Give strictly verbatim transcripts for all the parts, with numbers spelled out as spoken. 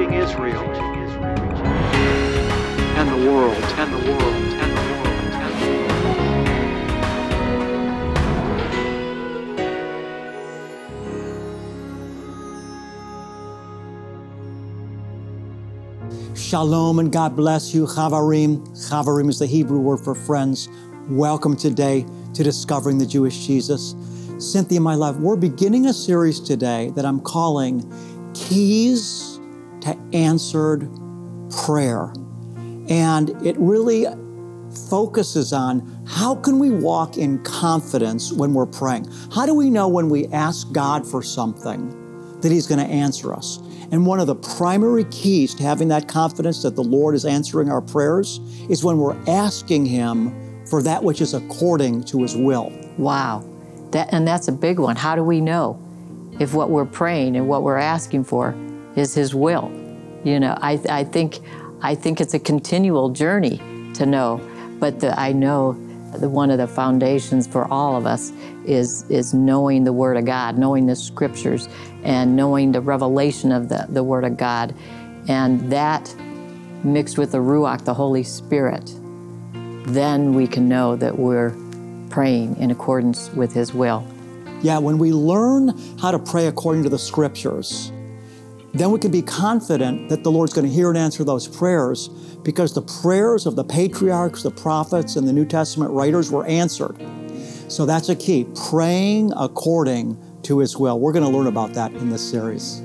reaching Israel and the world, and the world, and the world, and the world. Shalom and God bless you, Chavarim. Chavarim is the Hebrew word for friends. Welcome today to Discovering the Jewish Jesus. Cynthia, my love, we're beginning a series today that I'm calling Keys to Answered Prayer. And it really focuses on how can we walk in confidence when we're praying? How do we know when we ask God for something that He's going to answer us? And one of the primary keys to having that confidence that the Lord is answering our prayers is when we're asking Him for that which is according to His will. Wow. That, and that's a big one. How do we know if what we're praying and what we're asking for is His will? You know, I, I think I think it's a continual journey to know. But the, I know that one of the foundations for all of us is is knowing the Word of God, knowing the Scriptures, and knowing the revelation of the, the Word of God. And that mixed with the Ruach, the Holy Spirit, then we can know that we're praying in accordance with His will. Yeah, when we learn how to pray according to the Scriptures, then we can be confident that the Lord's going to hear and answer those prayers, because the prayers of the patriarchs, the prophets, and the New Testament writers were answered. So that's a key, praying according to His will. We're going to learn about that in this series.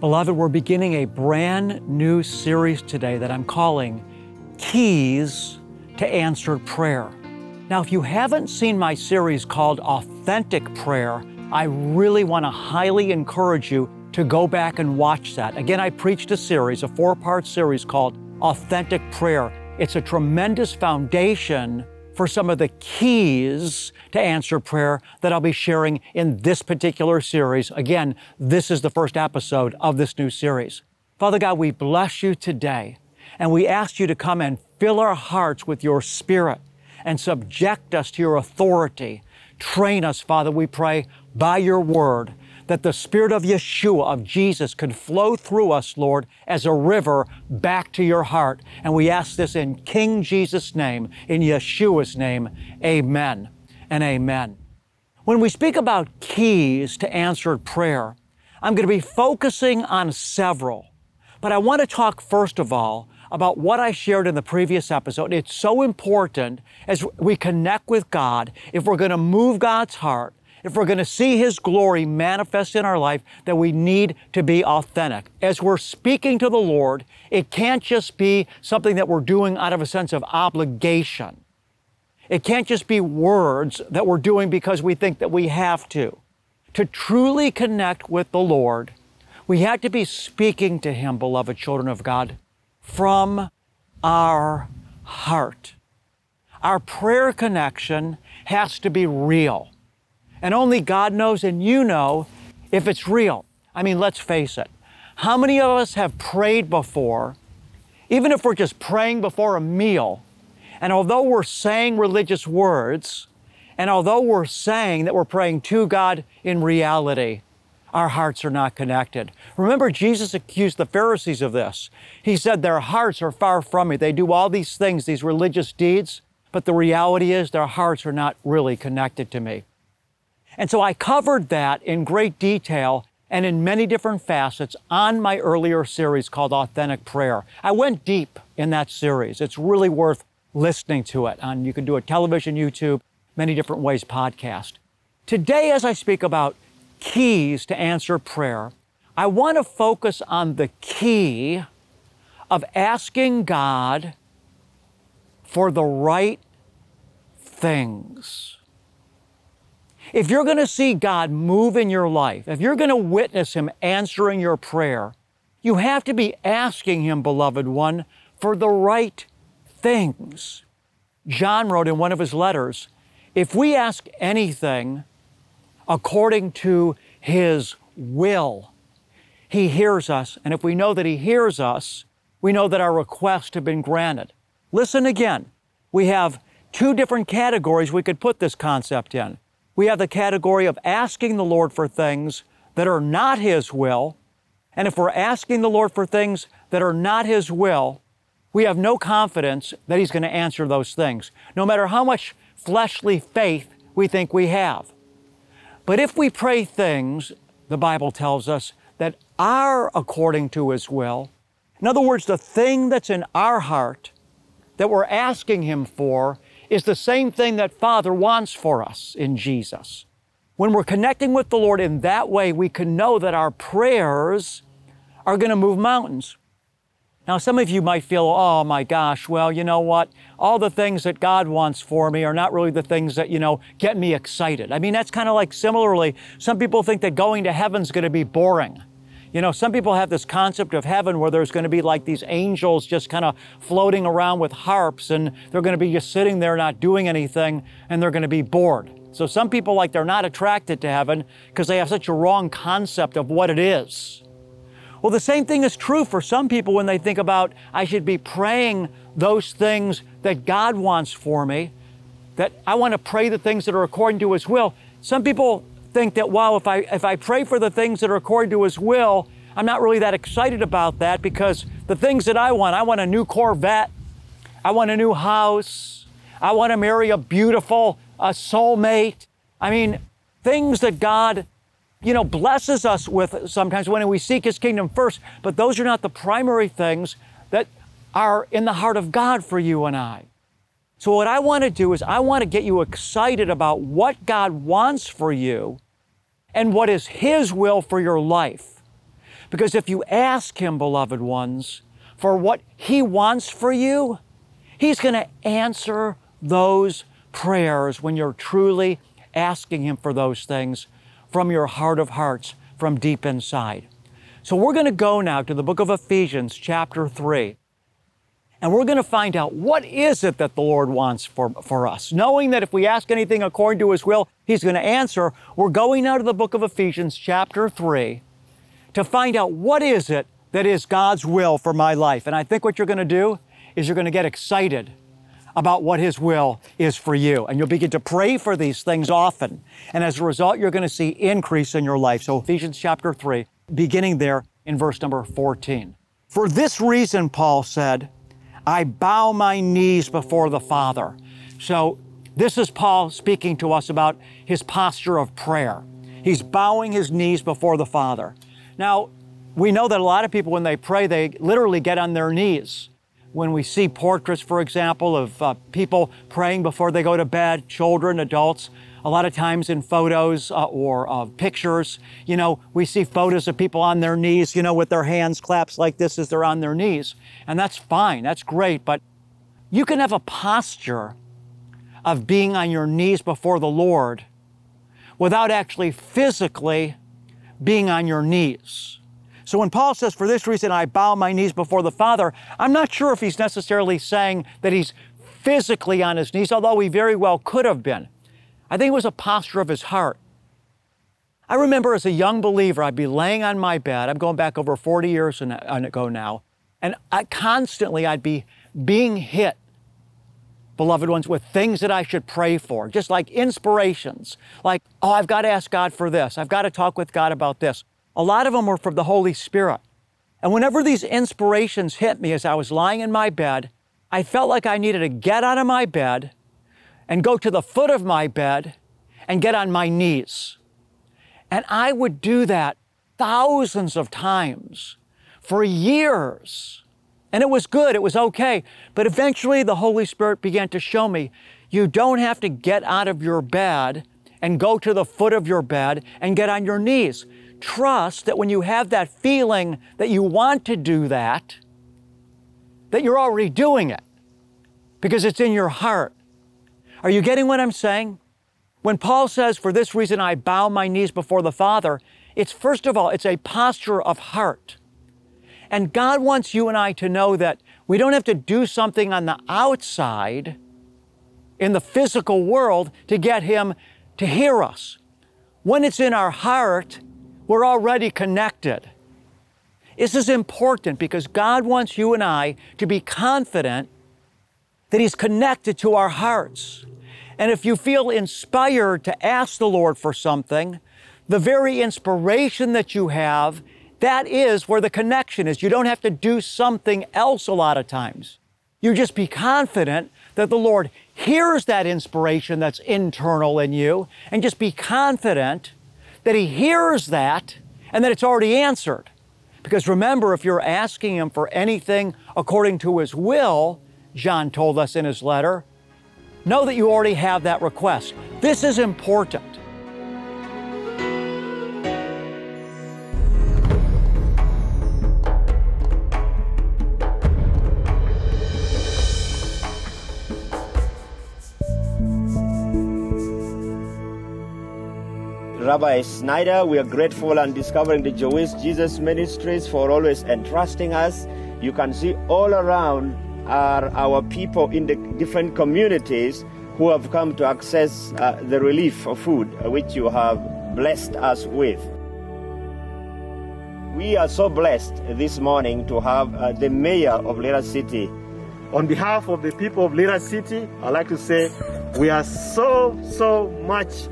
Beloved, we're beginning a brand new series today that I'm calling Keys to Answered Prayer. Now, if you haven't seen my series called Authentic Prayer, I really want to highly encourage you to go back and watch that. Again, I preached a series, a four-part series called Authentic Prayer. It's a tremendous foundation for some of the keys to answer prayer that I'll be sharing in this particular series. Again, this is the first episode of this new series. Father God, we bless you today. And we ask you to come and fill our hearts with your Spirit and subject us to your authority. Train us, Father, we pray, by your word, that the Spirit of Yeshua, of Jesus, could flow through us, Lord, as a river back to your heart. And we ask this in King Jesus' name, in Yeshua's name, amen and amen. When we speak about keys to answered prayer, I'm going to be focusing on several. But I want to talk, first of all, about what I shared in the previous episode. It's so important as we connect with God, if we're going to move God's heart, if we're going to see His glory manifest in our life, that we need to be authentic. As we're speaking to the Lord, it can't just be something that we're doing out of a sense of obligation. It can't just be words that we're doing because we think that we have to. To truly connect with the Lord, we have to be speaking to Him, beloved children of God, from our heart. Our prayer connection has to be real. And only God knows, and you know, if it's real. I mean, let's face it. How many of us have prayed before, even if we're just praying before a meal, and although we're saying religious words, and although we're saying that we're praying to God, in reality, our hearts are not connected. Remember, Jesus accused the Pharisees of this. He said, their hearts are far from me. They do all these things, these religious deeds, but the reality is their hearts are not really connected to me. And so I covered that in great detail and in many different facets on my earlier series called Authentic Prayer. I went deep in that series. It's really worth listening to it. And you can do it television, YouTube, many different ways, podcast. Today, as I speak about keys to answer prayer, I want to focus on the key of asking God for the right things. If you're going to see God move in your life, if you're going to witness Him answering your prayer, you have to be asking Him, beloved one, for the right things. John wrote in one of his letters, if we ask anything according to His will, He hears us. And if we know that He hears us, we know that our requests have been granted. Listen again. We have two different categories we could put this concept in. We have the category of asking the Lord for things that are not His will, and if we're asking the Lord for things that are not His will, we have no confidence that He's going to answer those things, no matter how much fleshly faith we think we have. But if we pray things, the Bible tells us, that are according to His will, in other words, the thing that's in our heart that we're asking Him for is the same thing that Father wants for us in Jesus. When we're connecting with the Lord in that way, we can know that our prayers are going to move mountains. Now, some of you might feel, oh my gosh, well, you know what? All the things that God wants for me are not really the things that, you know, get me excited. I mean, that's kind of like, similarly, some people think that going to heaven's going to be boring. You know, some people have this concept of heaven where there's going to be like these angels just kind of floating around with harps, and they're going to be just sitting there not doing anything, and they're going to be bored. So some people, like, they're not attracted to heaven because they have such a wrong concept of what it is. Well, the same thing is true for some people when they think about, I should be praying those things that God wants for me, that I want to pray the things that are according to His will. Some people think that, wow, if I if I pray for the things that are according to His will, I'm not really that excited about that, because the things that I want, I want a new Corvette, I want a new house, I want to marry a beautiful a soulmate. I mean, things that God, you know, blesses us with sometimes when we seek His kingdom first, but those are not the primary things that are in the heart of God for you and I. So what I want to do is I want to get you excited about what God wants for you and what is His will for your life. Because if you ask Him, beloved ones, for what He wants for you, He's going to answer those prayers when you're truly asking Him for those things from your heart of hearts, from deep inside. So we're going to go now to the book of Ephesians, chapter three. And we're going to find out, what is it that the Lord wants for, for us? Knowing that if we ask anything according to His will, He's going to answer. We're going now to the book of Ephesians chapter three to find out, what is it that is God's will for my life? And I think what you're going to do is you're going to get excited about what His will is for you. And you'll begin to pray for these things often. And as a result, you're going to see increase in your life. So Ephesians chapter three, beginning there in verse number fourteen. For this reason, Paul said, I bow my knees before the Father. So this is Paul speaking to us about his posture of prayer. He's bowing his knees before the Father. Now, we know that a lot of people, when they pray, they literally get on their knees. When we see portraits, for example, of uh, people praying before they go to bed, children, adults, a lot of times in photos uh, or uh, pictures, you know, we see photos of people on their knees, you know, with their hands clasped like this as they're on their knees. And that's fine, that's great, but you can have a posture of being on your knees before the Lord without actually physically being on your knees. So when Paul says, for this reason, I bow my knees before the Father, I'm not sure if he's necessarily saying that he's physically on his knees, although he very well could have been. I think it was a posture of his heart. I remember as a young believer, I'd be laying on my bed. I'm going back over forty years ago now. And I constantly, I'd be being hit, beloved ones, with things that I should pray for, just like inspirations. Like, oh, I've got to ask God for this. I've got to talk with God about this. A lot of them were from the Holy Spirit. And whenever these inspirations hit me as I was lying in my bed, I felt like I needed to get out of my bed and go to the foot of my bed and get on my knees. And I would do that thousands of times for years. And it was good, it was okay. But eventually the Holy Spirit began to show me, you don't have to get out of your bed and go to the foot of your bed and get on your knees. Trust that when you have that feeling that you want to do that, that you're already doing it because it's in your heart. Are you getting what I'm saying? When Paul says, for this reason, I bow my knees before the Father, it's first of all, it's a posture of heart. And God wants you and I to know that we don't have to do something on the outside in the physical world to get Him to hear us. When it's in our heart, we're already connected. This is important because God wants you and I to be confident that He's connected to our hearts. And if you feel inspired to ask the Lord for something, the very inspiration that you have, that is where the connection is. You don't have to do something else a lot of times. You just be confident that the Lord hears that inspiration that's internal in you, and just be confident that He hears that and that it's already answered. Because remember, if you're asking Him for anything according to His will, John told us in his letter, know that you already have that request. This is important. Rabbi Snyder, we are grateful and Discovering the Jewish Jesus Ministries for always entrusting us. You can see all around are our people in the different communities who have come to access uh, the relief of food which you have blessed us with. We are so blessed this morning to have uh, the mayor of Lira City. On behalf of the people of Lira City, I'd like to say we are so, so much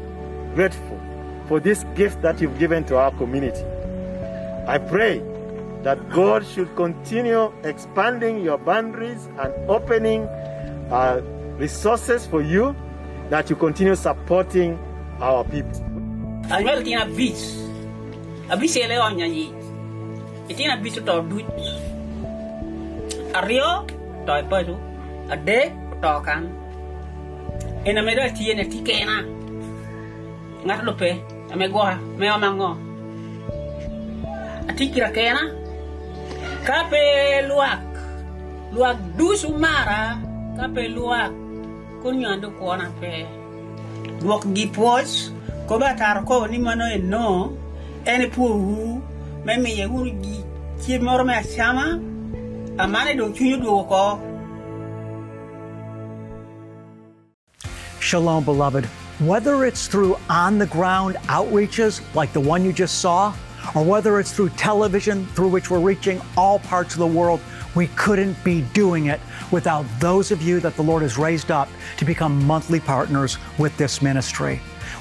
grateful for this gift that you've given to our community. I pray that God should continue expanding your boundaries and opening uh, resources for you, that you continue supporting our people. I will be a beast. A beast is a lion. It is a beast to do it. A rio, to a puzzle. A day, to a can. In a middle, it is a tikena. Ngatlope, a megua, meomango. A tikirakena. Kape luak, luak dusumara, kape luak kunyando kuona pe luak gipos kobatar ko ni mano eno ene puru meme yehuri ki morme asama amane do chunyu do ko. Shalom, beloved. Whether it's through on the ground outreaches like the one you just saw, or whether it's through television, through which we're reaching all parts of the world, we couldn't be doing it without those of you that the Lord has raised up to become monthly partners with this ministry.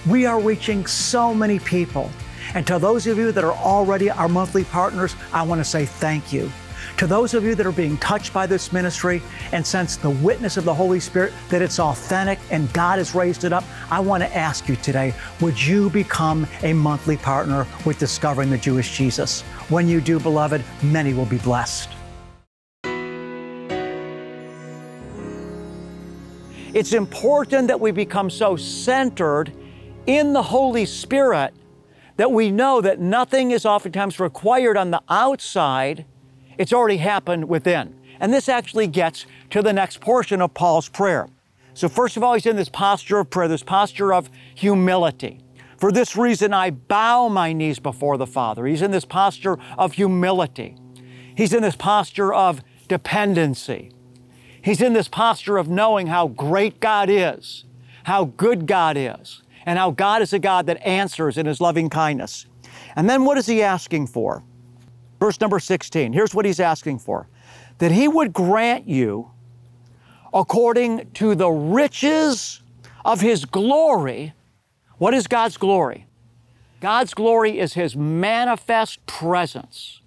We are reaching so many people. And to those of you that are already our monthly partners, I want to say thank you. To those of you that are being touched by this ministry and sense the witness of the Holy Spirit, that it's authentic and God has raised it up, I want to ask you today, would you become a monthly partner with Discovering the Jewish Jesus? When you do, beloved, many will be blessed. It's important that we become so centered in the Holy Spirit that we know that nothing is oftentimes required on the outside. It's already happened within. And this actually gets to the next portion of Paul's prayer. So first of all, he's in this posture of prayer, this posture of humility. For this reason, I bow my knees before the Father. He's in this posture of humility. He's in this posture of dependency. He's in this posture of knowing how great God is, how good God is, and how God is a God that answers in His loving kindness. And then what is he asking for? Verse number sixteen, here's what he's asking for. That He would grant you, according to the riches of His glory. What is God's glory? God's glory is His manifest presence.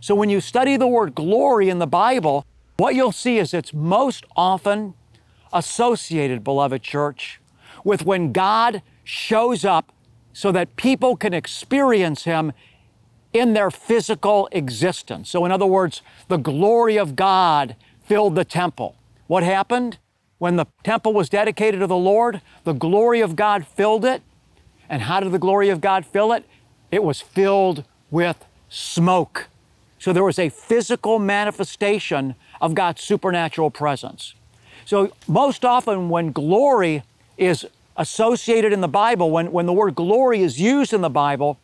So when you study the word glory in the Bible, what you'll see is it's most often associated, beloved church, with when God shows up so that people can experience Him in their physical existence. So in other words, the glory of God filled the temple. What happened? When the temple was dedicated to the Lord, the glory of God filled it. And how did the glory of God fill it? It was filled with smoke. So there was a physical manifestation of God's supernatural presence. So most often when glory is associated in the Bible, when, when the word glory is used in the Bible,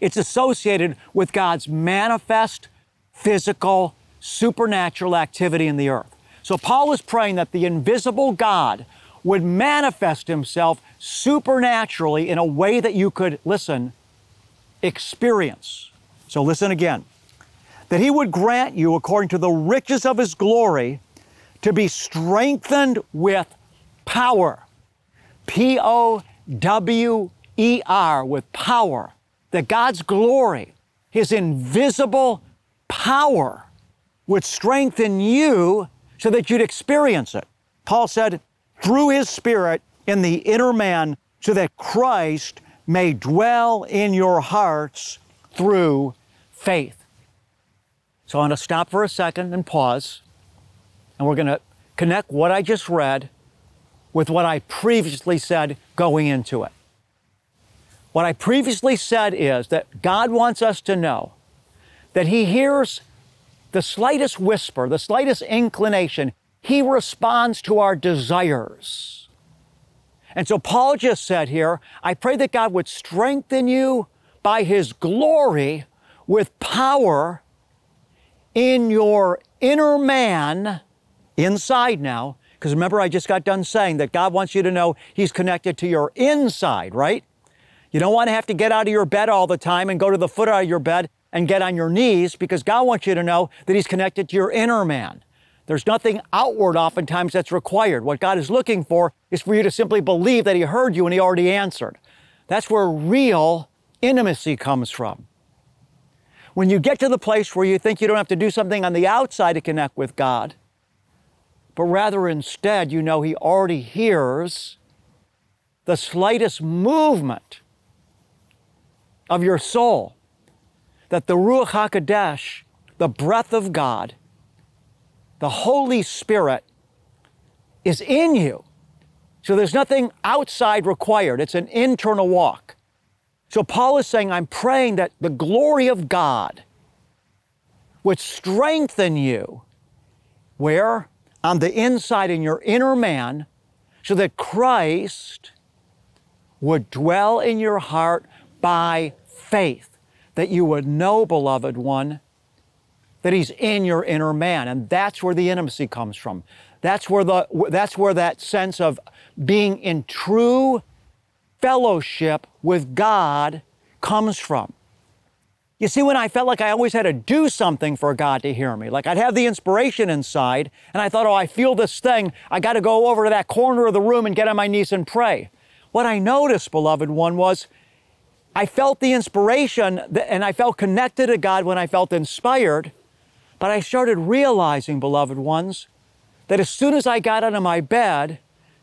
it's associated with God's manifest, physical, supernatural activity in the earth. So Paul is praying that the invisible God would manifest Himself supernaturally in a way that you could, listen, experience. So listen again. That He would grant you, according to the riches of His glory, to be strengthened with power. P O W E R, with power, that God's glory, his invisible power would strengthen you so that you'd experience it. Paul said, through his Spirit in the inner man, so that Christ may dwell in your hearts through faith. So I'm going to stop for a second and pause, and we're going to connect what I just read with what I previously said going into it. What I previously said is that God wants us to know that he hears the slightest whisper, the slightest inclination. He responds to our desires. And so Paul just said here, I pray that God would strengthen you by his glory with power in your inner man, inside now, because remember I just got done saying that God wants you to know he's connected to your inside, right? You don't want to have to get out of your bed all the time and go to the foot of your bed and get on your knees, because God wants you to know that he's connected to your inner man. There's nothing outward oftentimes that's required. What God is looking for is for you to simply believe that he heard you and he already answered. That's where real intimacy comes from. When you get to the place where you think you don't have to do something on the outside to connect with God, but rather instead, you know he already hears the slightest movement of your soul, that the Ruach HaKodesh, the breath of God, the Holy Spirit is in you. So there's nothing outside required. It's an internal walk. So Paul is saying, I'm praying that the glory of God would strengthen you, where? On the inside in your inner man, so that Christ would dwell in your heart by faith, that you would know, beloved one, that he's in your inner man. And that's where the intimacy comes from. That's where the that's where that sense of being in true fellowship with God comes from. You see, when I felt like I always had to do something for God to hear me, like I'd have the inspiration inside and I thought, oh, I feel this thing. I got to go over to that corner of the room and get on my knees and pray. What I noticed, beloved one, was I felt the inspiration and I felt connected to God when I felt inspired. But I started realizing, beloved ones, that as soon as I got out of my bed,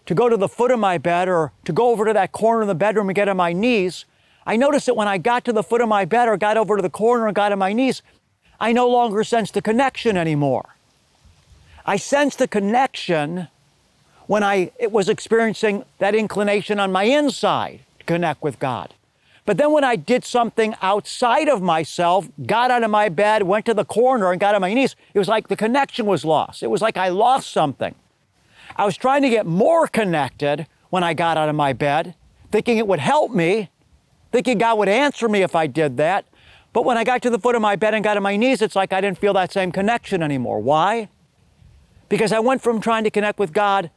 to go to the foot of my bed or to go over to that corner of the bedroom and get on my knees, I noticed that when I got to the foot of my bed or got over to the corner and got on my knees, I no longer sensed the connection anymore. I sensed the connection when I was experiencing that inclination on my inside to connect with God. But then when I did something outside of myself, got out of my bed, went to the corner and got on my knees, it was like the connection was lost. It was like I lost something. I was trying to get more connected when I got out of my bed, thinking it would help me, thinking God would answer me if I did that. But when I got to the foot of my bed and got on my knees, it's like I didn't feel that same connection anymore. Why? Because I went from trying to connect with God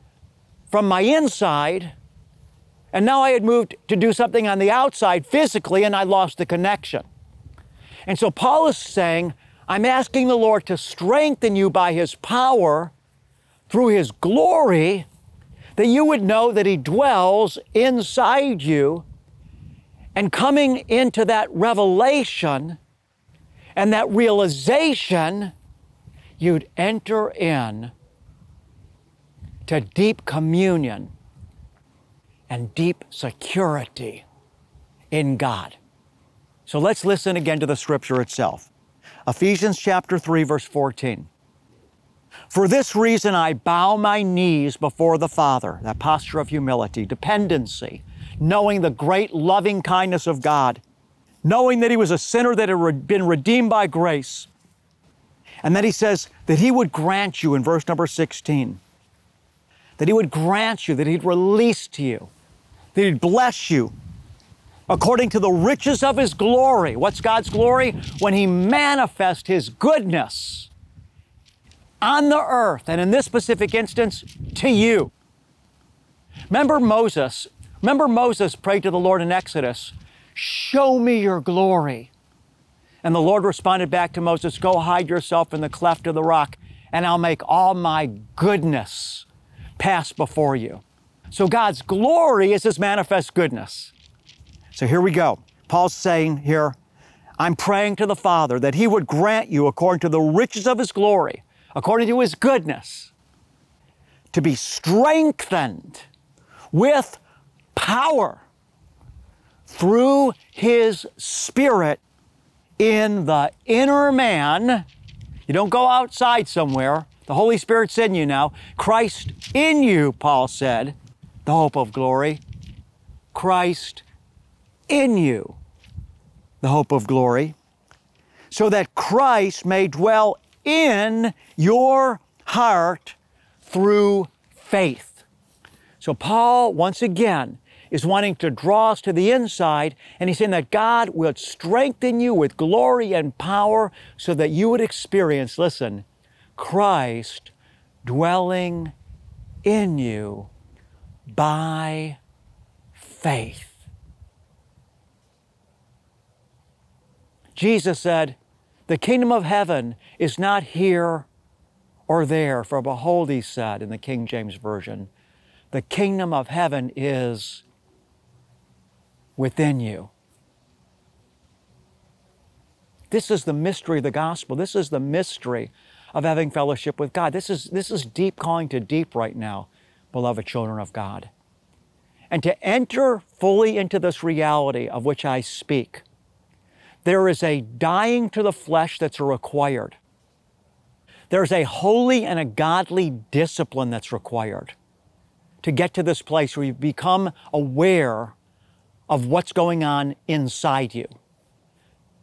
from my inside, and now I had moved to do something on the outside physically, and I lost the connection. And so Paul is saying, I'm asking the Lord to strengthen you by his power through his glory, that you would know that he dwells inside you, and coming into that revelation and that realization, you'd enter in to deep communion and deep security in God. So let's listen again to the scripture itself. Ephesians chapter three, verse fourteen. For this reason, I bow my knees before the Father, that posture of humility, dependency, knowing the great loving kindness of God, knowing that he was a sinner that had been redeemed by grace. And then he says that he would grant you in verse number sixteen, that he would grant you, that he'd release to you, that he'd bless you according to the riches of his glory. What's God's glory? When he manifests his goodness on the earth, and in this specific instance, to you. Remember Moses, remember Moses prayed to the Lord in Exodus, show me your glory. And the Lord responded back to Moses, go hide yourself in the cleft of the rock, and I'll make all my goodness pass before you. So God's glory is his manifest goodness. So here we go. Paul's saying here, I'm praying to the Father that He would grant you according to the riches of His glory, according to His goodness, to be strengthened with power through His Spirit in the inner man. You don't go outside somewhere. The Holy Spirit's in you now. Christ in you, Paul said, the hope of glory. Christ in you, the hope of glory, so that Christ may dwell in your heart through faith. So Paul, once again, is wanting to draw us to the inside, and he's saying that God will strengthen you with glory and power so that you would experience, listen, Christ dwelling in you by faith. Jesus said, the kingdom of heaven is not here or there, for behold, He said in the King James Version, the kingdom of heaven is within you. This is the mystery of the gospel. This is the mystery of having fellowship with God. This is, this is deep calling to deep right now, beloved children of God. And to enter fully into this reality of which I speak, there is a dying to the flesh that's required. There's a holy and a godly discipline that's required to get to this place where you become aware of what's going on inside you.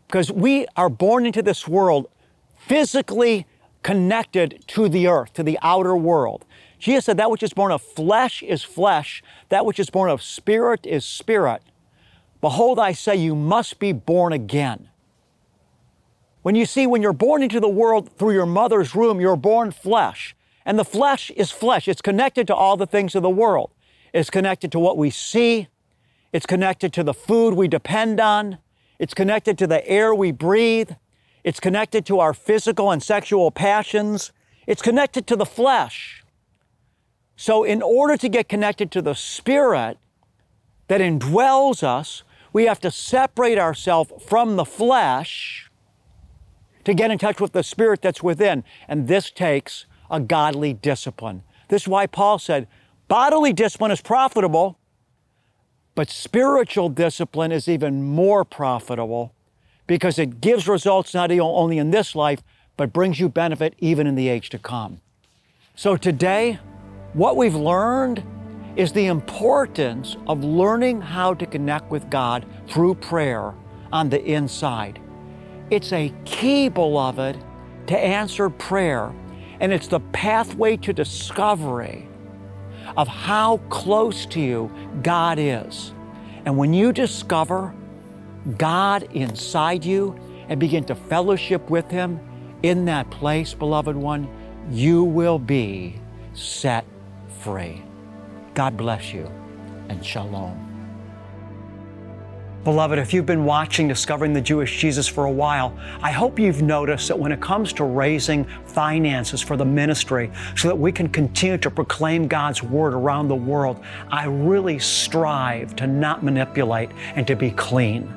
Because we are born into this world physically connected to the earth, to the outer world. Jesus said that which is born of flesh is flesh, that which is born of spirit is spirit. Behold, I say, you must be born again. When you see, when you're born into the world through your mother's womb, you're born flesh. And the flesh is flesh. It's connected to all the things of the world. It's connected to what we see. It's connected to the food we depend on. It's connected to the air we breathe. It's connected to our physical and sexual passions. It's connected to the flesh. So in order to get connected to the Spirit that indwells us, we have to separate ourselves from the flesh to get in touch with the Spirit that's within. And this takes a godly discipline. This is why Paul said, bodily discipline is profitable, but spiritual discipline is even more profitable because it gives results not only in this life, but brings you benefit even in the age to come. So today, what we've learned is the importance of learning how to connect with God through prayer on the inside. It's a key, beloved, to answered prayer, and it's the pathway to discovery of how close to you God is. And when you discover God inside you and begin to fellowship with Him in that place, beloved one, you will be set free. God bless you, and shalom. Beloved, if you've been watching Discovering the Jewish Jesus for a while, I hope you've noticed that when it comes to raising finances for the ministry so that we can continue to proclaim God's word around the world, I really strive to not manipulate and to be clean.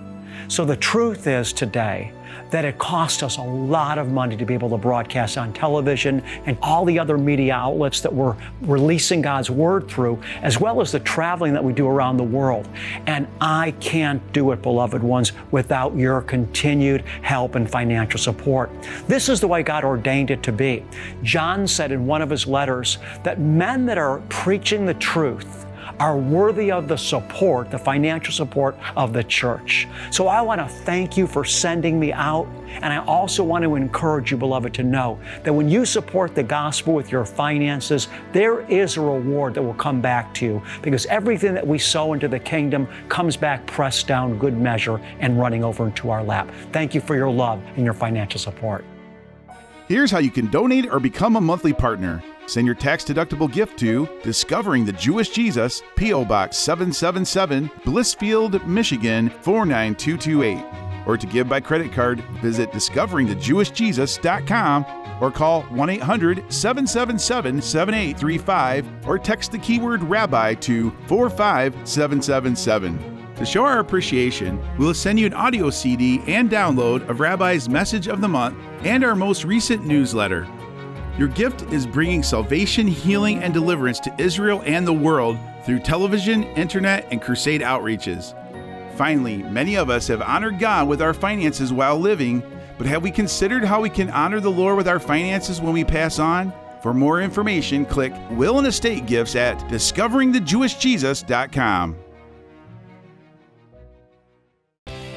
So the truth is today that it costs us a lot of money to be able to broadcast on television and all the other media outlets that we're releasing God's word through, as well as the traveling that we do around the world. And I can't do it, beloved ones, without your continued help and financial support. This is the way God ordained it to be. John said in one of his letters that men that are preaching the truth are worthy of the support, the financial support of the church. So I want to thank you for sending me out. And I also want to encourage you, beloved, to know that when you support the gospel with your finances, there is a reward that will come back to you, because everything that we sow into the kingdom comes back pressed down, good measure, and running over into our lap. Thank you for your love and your financial support. Here's how you can donate or become a monthly partner. Send your tax-deductible gift to Discovering the Jewish Jesus, P O Box seven seven seven, Blissfield, Michigan four nine two two eight. Or to give by credit card, visit Discovering The Jewish Jesus dot com or call one eight hundred seven seven seven seven eight three five or text the keyword Rabbi to four five seven seven seven. To show our appreciation, we'll send you an audio C D and download of Rabbi's Message of the Month and our most recent newsletter. Your gift is bringing salvation, healing, and deliverance to Israel and the world through television, internet, and crusade outreaches. Finally, many of us have honored God with our finances while living, but have we considered how we can honor the Lord with our finances when we pass on? For more information, click Will and Estate Gifts at Discovering The Jewish Jesus dot com.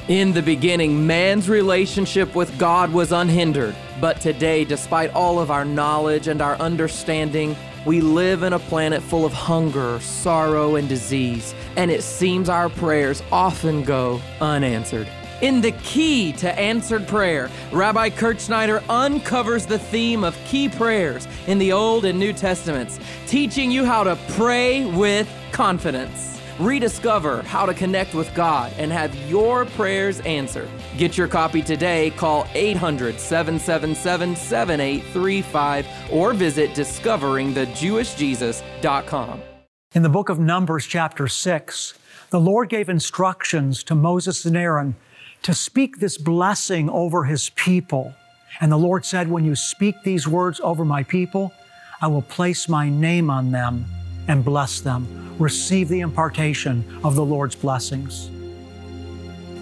In the beginning, man's relationship with God was unhindered, but today, despite all of our knowledge and our understanding, we live in a planet full of hunger, sorrow, and disease, and it seems our prayers often go unanswered. In The Key to Answered Prayer, Rabbi Kurt Snyder uncovers the theme of key prayers in the Old and New Testaments, teaching you how to pray with confidence. Rediscover how to connect with God and have your prayers answered. Get your copy today. Call eight hundred, seven seven seven, seven eight three five or visit Discovering The Jewish Jesus dot com. In the book of Numbers, chapter six, the Lord gave instructions to Moses and Aaron to speak this blessing over his people. And the Lord said, "When you speak these words over my people, I will place my name on them and bless them." Receive the impartation of the Lord's blessings.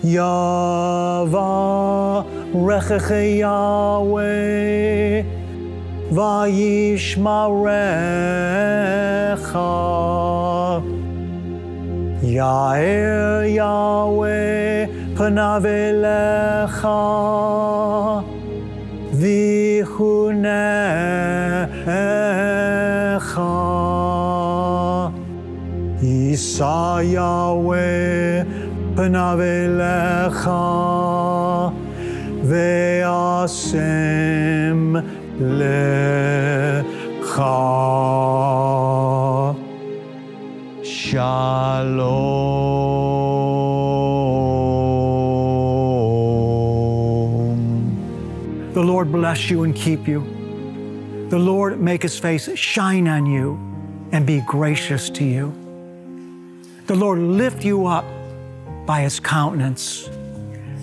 Yavah recheche Yahweh, vayishmarecha. Ya'er Yahweh panav elecha, vichunecha. Yisa Yahweh panav elecha ve'asem lecha shalom. The Lord bless you and keep you. The Lord make His face shine on you and be gracious to you. The Lord lift you up by His countenance,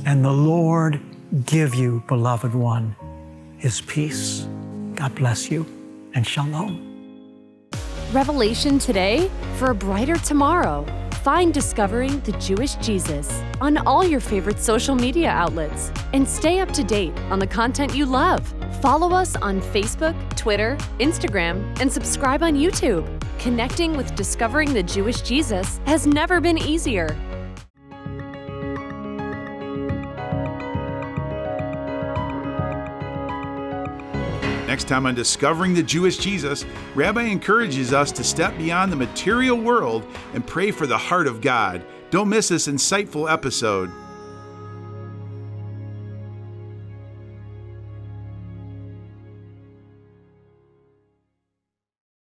and the Lord give you, beloved one, His peace. God bless you, and shalom. Revelation today for a brighter tomorrow. Find Discovering the Jewish Jesus on all your favorite social media outlets, and stay up to date on the content you love. Follow us on Facebook, Twitter, Instagram, and subscribe on YouTube. Connecting with Discovering the Jewish Jesus has never been easier. Next time on Discovering the Jewish Jesus, Rabbi encourages us to step beyond the material world and pray for the heart of God. Don't miss this insightful episode.